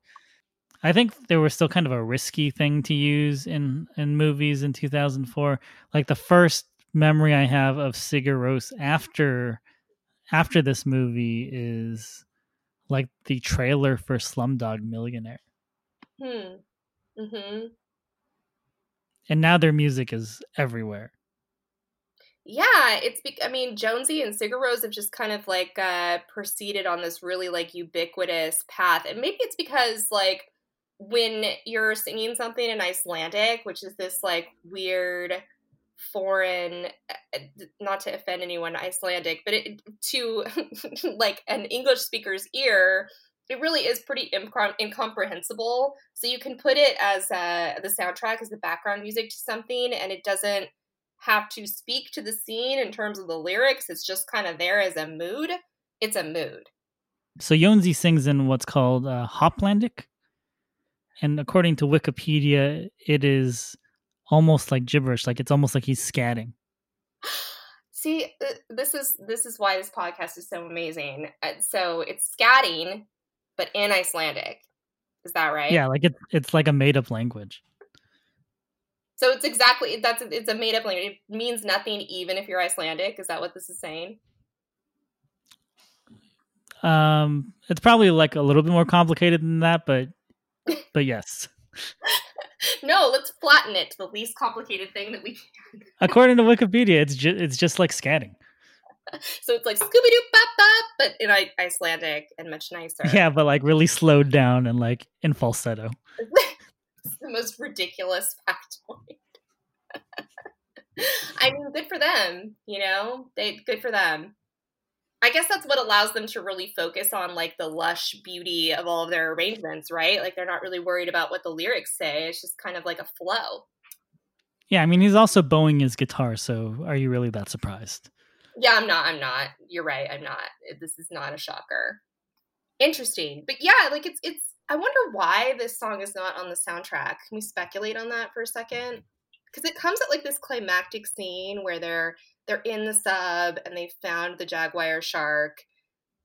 I think there was still kind of a risky thing to use in, in movies in two thousand four. Like, the first memory I have of Sigur Rós after after this movie is, like, the trailer for Slumdog Millionaire. Hmm. Mm-hmm. And now their music is everywhere. Yeah, it's. Be- I mean, Jónsi and Sigur Rós have just kind of, like, uh, proceeded on this really, like, ubiquitous path, and maybe it's because, like, when you're singing something in Icelandic, which is this, like, weird foreign, not to offend anyone Icelandic, but it, to like an English speaker's ear, it really is pretty incom- incomprehensible. So you can put it as uh, the soundtrack, as the background music to something, and it doesn't have to speak to the scene in terms of the lyrics. It's just kind of there as a mood. It's a mood. So Jónsi sings in what's called uh, Hopelandic. And according to Wikipedia, it is almost like gibberish. Like, it's almost like he's scatting. See, this is this is why this podcast is so amazing. So it's scatting, but in Icelandic. Is that right? Yeah, like it, it's like a made-up language. So it's exactly, that's it's a made-up language. It means nothing even if you're Icelandic. Is that what this is saying? Um, it's probably, like, a little bit more complicated than that, but... But yes. No, let's flatten it to the least complicated thing that we can. According to Wikipedia, it's ju- it's just like scatting. So it's like Scooby-Doo, bop, bop, but in I- Icelandic and much nicer. Yeah, but, like, really slowed down and, like, in falsetto. It's the most ridiculous factoid. I mean, good for them, you know? They good for them. I guess that's what allows them to really focus on, like, the lush beauty of all of their arrangements, right? Like, they're not really worried about what the lyrics say. It's just kind of like a flow. Yeah, I mean, he's also bowing his guitar, so are you really that surprised? Yeah, I'm not. I'm not. You're right. I'm not. This is not a shocker. Interesting. But yeah, like, it's, it's, I wonder why this song is not on the soundtrack. Can we speculate on that for a second? Because it comes at, like, this climactic scene where they're they're in the sub and they found the jaguar shark.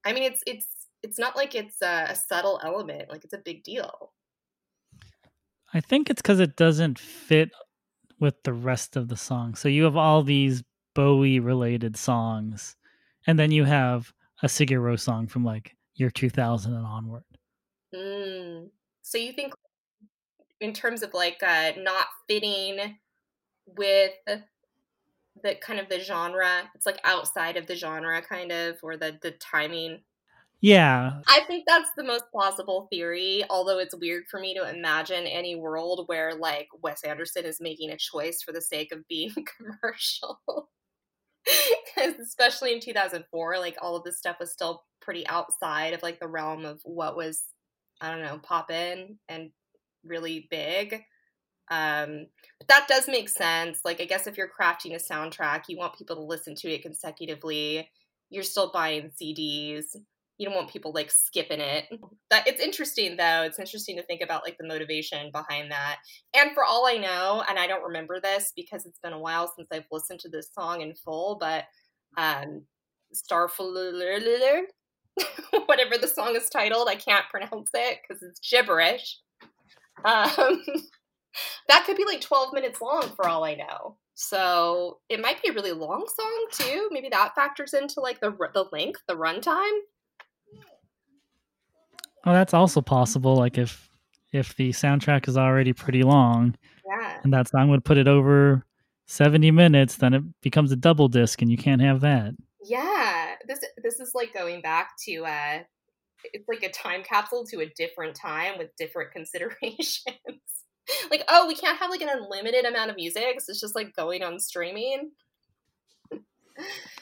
I mean, it's it's it's not like it's a, a subtle element. Like, it's a big deal. I think it's because it doesn't fit with the rest of the song. So you have all these Bowie-related songs, and then you have a Sigur Rós song from, like, year two thousand and onward. Mm. So you think in terms of, like, uh, not fitting with the kind of the genre, it's like outside of the genre kind of, or the the timing. Yeah, I think that's the most plausible theory, although it's weird for me to imagine any world where, like, Wes Anderson is making a choice for the sake of being commercial. especially in two thousand four, like all of this stuff was still pretty outside of like the realm of what was, I don't know, poppin' and really big. Um, but that does make sense. Like, I guess if you're crafting a soundtrack, you want people to listen to it consecutively. You're still buying C Ds. You don't want people like skipping it. That, it's interesting though. It's interesting to think about like the motivation behind that. And for all I know, and I don't remember this because it's been a while since I've listened to this song in full, but um, Starfler, whatever the song is titled, I can't pronounce it because it's gibberish. Um, that could be like twelve minutes long for all I know. So it might be a really long song too. Maybe that factors into like the the length, the runtime. Oh, that's also possible. Like if if the soundtrack is already pretty long, yeah, and that song would put it over seventy minutes, then it becomes a double disc, and you can't have that. Yeah, this this is like going back to uh, it's like a time capsule to a different time with different considerations. Like, oh, we can't have like an unlimited amount of music, so it's just like going on streaming.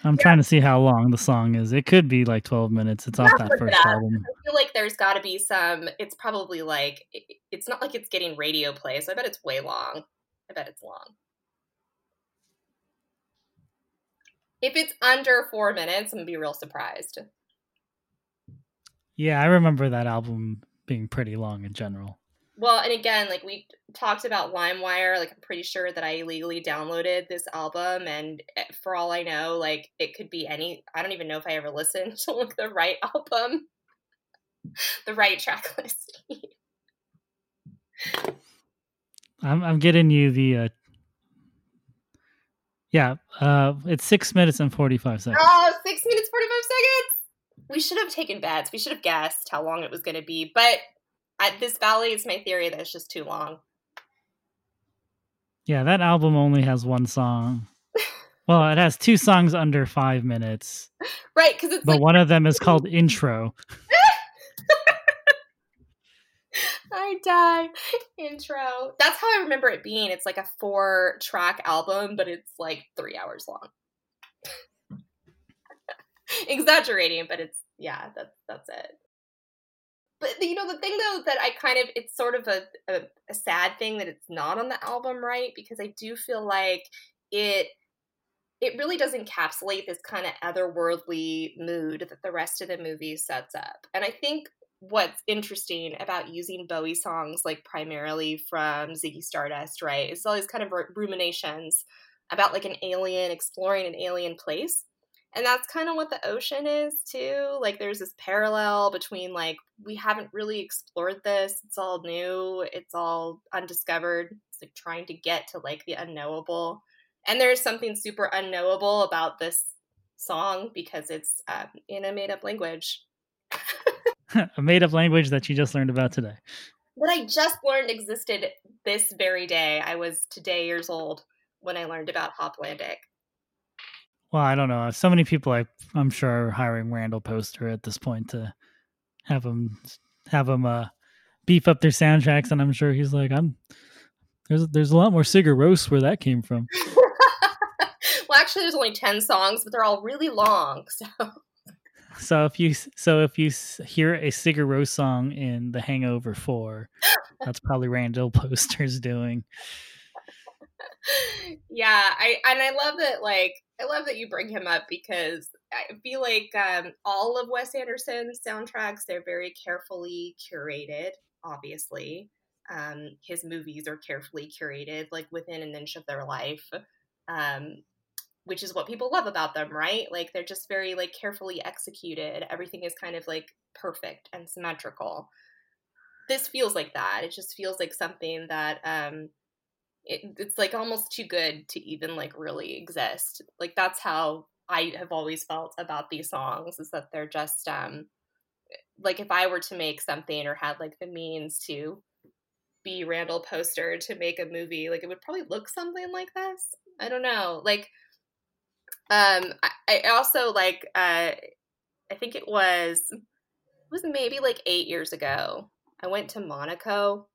I'm yeah. trying to see how long the song is. It could be like twelve minutes. It's off that first album. I feel like there's got to be some. It's probably like, it's not like it's getting radio play, so I bet it's way long. I bet it's long. If it's under four minutes, I'm going to be real surprised. Yeah, I remember that album being pretty long in general. Well, and again, like we talked about LimeWire, like I'm pretty sure that I illegally downloaded this album, and for all I know, like it could be any, I don't even know if I ever listened to like the right album, the right track list. I'm I'm getting you the, uh, yeah, uh, it's six minutes and forty-five seconds. Oh, six minutes, forty-five seconds. We should have taken bets. We should have guessed how long it was going to be, but at this valley, it's my theory that it's just too long. Yeah, that album only has one song. Well, it has two songs under five minutes. Right, because it's But like- one of them is called Intro. I die. Intro. That's how I remember it being. It's like a four-track album, but it's like three hours long. Exaggerating, but it's, yeah, that's that's it. But, you know, the thing, though, that I kind of, it's sort of a, a, a sad thing that it's not on the album, right? Because I do feel like it it really does encapsulate this kind of otherworldly mood that the rest of the movie sets up. And I think what's interesting about using Bowie songs, like, primarily from Ziggy Stardust, right, is all these kind of ruminations about, like, an alien, exploring an alien place. And that's kind of what the ocean is, too. Like, there's this parallel between, like, we haven't really explored this. It's all new. It's all undiscovered. It's, like, trying to get to, like, the unknowable. And there's something super unknowable about this song because it's um, in a made-up language. A made-up language that you just learned about today. That I just learned existed this very day. I was today years old when I learned about Hopelandic. Well, I don't know. So many people, I, I'm sure, are hiring Randall Poster at this point to have him have him uh, beef up their soundtracks, and I'm sure he's like, "I'm there's there's a lot more Sigur Rós where that came from." Well, actually, there's only ten songs, but they're all really long. So, so if you so if you hear a Sigur Rós song in The Hangover four, that's probably Randall Poster's doing. Yeah, I and I love that. Like, I love that you bring him up because I feel like um, all of Wes Anderson's soundtracks, they're very carefully curated, obviously. Um, his movies are carefully curated, like within an inch of their life, um, which is what people love about them, right? Like they're just very like carefully executed. Everything is kind of like perfect and symmetrical. This feels like that. It just feels like something that... Um, It, it's like almost too good to even like really exist. Like that's how I have always felt about these songs, is that they're just um like if I were to make something or had like the means to be Randall Poster to make a movie, like it would probably look something like this. I don't know. Like um I, I also like uh I think it was it was maybe like eight years ago. I went to Monaco.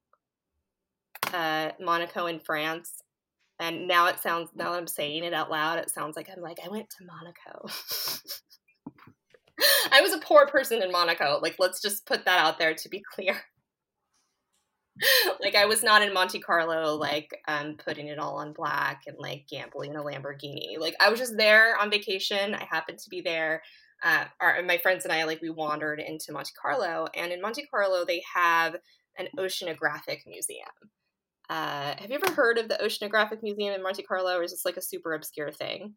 Uh, Monaco in France And now it sounds, now that I'm saying it out loud, it sounds like I'm like, I went to Monaco. I was a poor person in Monaco. Like, let's just put that out there to be clear. Like, I was not in Monte Carlo, like, um, putting it all on black and, like, gambling in a Lamborghini. Like, I was just there on vacation. I happened to be there. Uh, our, my friends and I, like, we wandered into Monte Carlo. And in Monte Carlo, they have an oceanographic museum. Uh, have you ever heard of the Oceanographic Museum in Monte Carlo, or is this like a super obscure thing?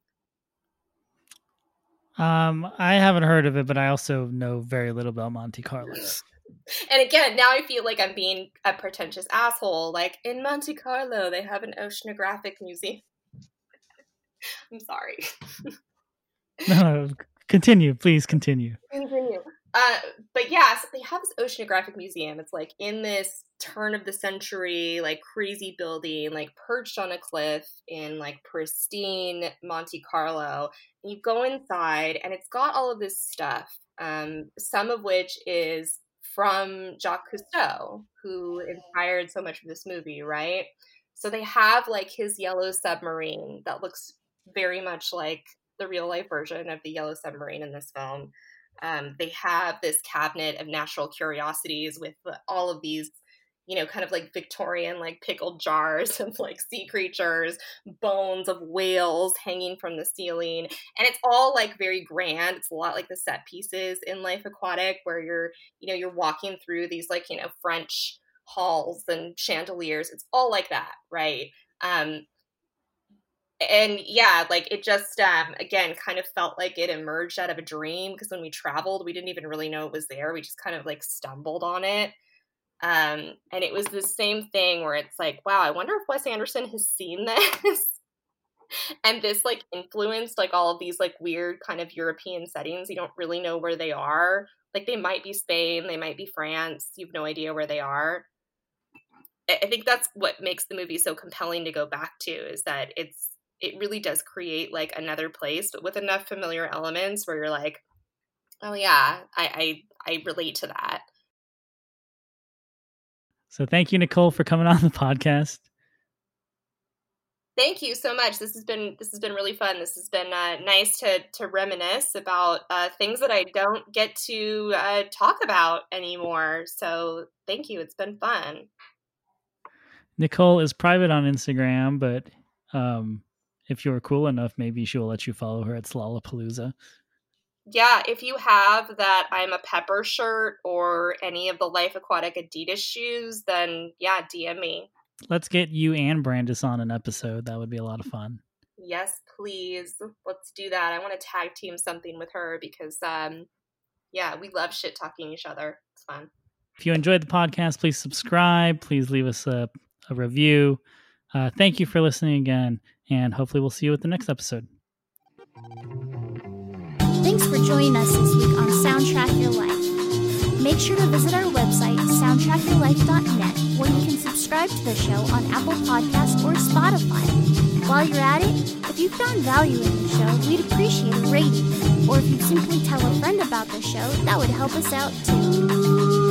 Um, I haven't heard of it, but I also know very little about Monte Carlo. And again, now I feel like I'm being a pretentious asshole. Like, in Monte Carlo, they have an Oceanographic Museum. I'm sorry. No, continue. Please continue. Continue. Uh, but yeah, so they have this oceanographic museum. It's like in this turn of the century, like crazy building, like perched on a cliff in like pristine Monte Carlo. And you go inside and it's got all of this stuff, um, some of which is from Jacques Cousteau, who inspired so much of this movie, right? So they have like his yellow submarine that looks very much like the real life version of the yellow submarine in this film. Um, they have this cabinet of natural curiosities with all of these, you know, kind of like Victorian, like pickled jars of like sea creatures, bones of whales hanging from the ceiling. And it's all like very grand. It's a lot like the set pieces in Life Aquatic where you're, you know, you're walking through these like, you know, French halls and chandeliers. It's all like that. Right. Um, And yeah, like it just, um, again, kind of felt like it emerged out of a dream because when we traveled, we didn't even really know it was there. We just kind of like stumbled on it. Um, and it was the same thing where it's like, wow, I wonder if Wes Anderson has seen this. And this like influenced like all of these like weird kind of European settings. You don't really know where they are. Like they might be Spain, they might be France. You have no idea where they are. I think that's what makes the movie so compelling to go back to is that it's, it really does create like another place, but with enough familiar elements where you're like, oh yeah, I, I, I relate to that. So thank you, Nicole, for coming on the podcast. Thank you so much. This has been, this has been really fun. This has been uh, nice to, to reminisce about uh, things that I don't get to uh, talk about anymore. So thank you. It's been fun. Nicole is private on Instagram, but, um, if you're cool enough, maybe she'll let you follow her at Slalapalooza. Yeah, if you have that I'm a Pepper shirt or any of the Life Aquatic Adidas shoes, then yeah, D M me. Let's get you and Brandis on an episode. That would be a lot of fun. Yes, please. Let's do that. I want to tag team something with her because, um, yeah, we love shit talking each other. It's fun. If you enjoyed the podcast, please subscribe. Please leave us a, a review. Uh, thank you for listening again. And hopefully we'll see you at the next episode. Thanks for joining us this week on Soundtrack Your Life. Make sure to visit our website, soundtrack your life dot net, where you can subscribe to the show on Apple Podcasts or Spotify. While you're at it, if you found value in the show, we'd appreciate a rating. Or if you'd simply tell a friend about the show, that would help us out too.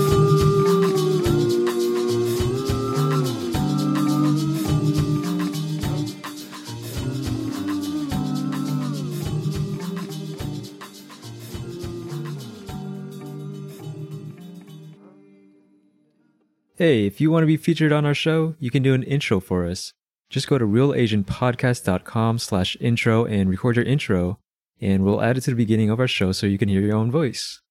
Hey, if you want to be featured on our show, you can do an intro for us. Just go to realasianpodcast.com slash intro and record your intro, and we'll add it to the beginning of our show so you can hear your own voice.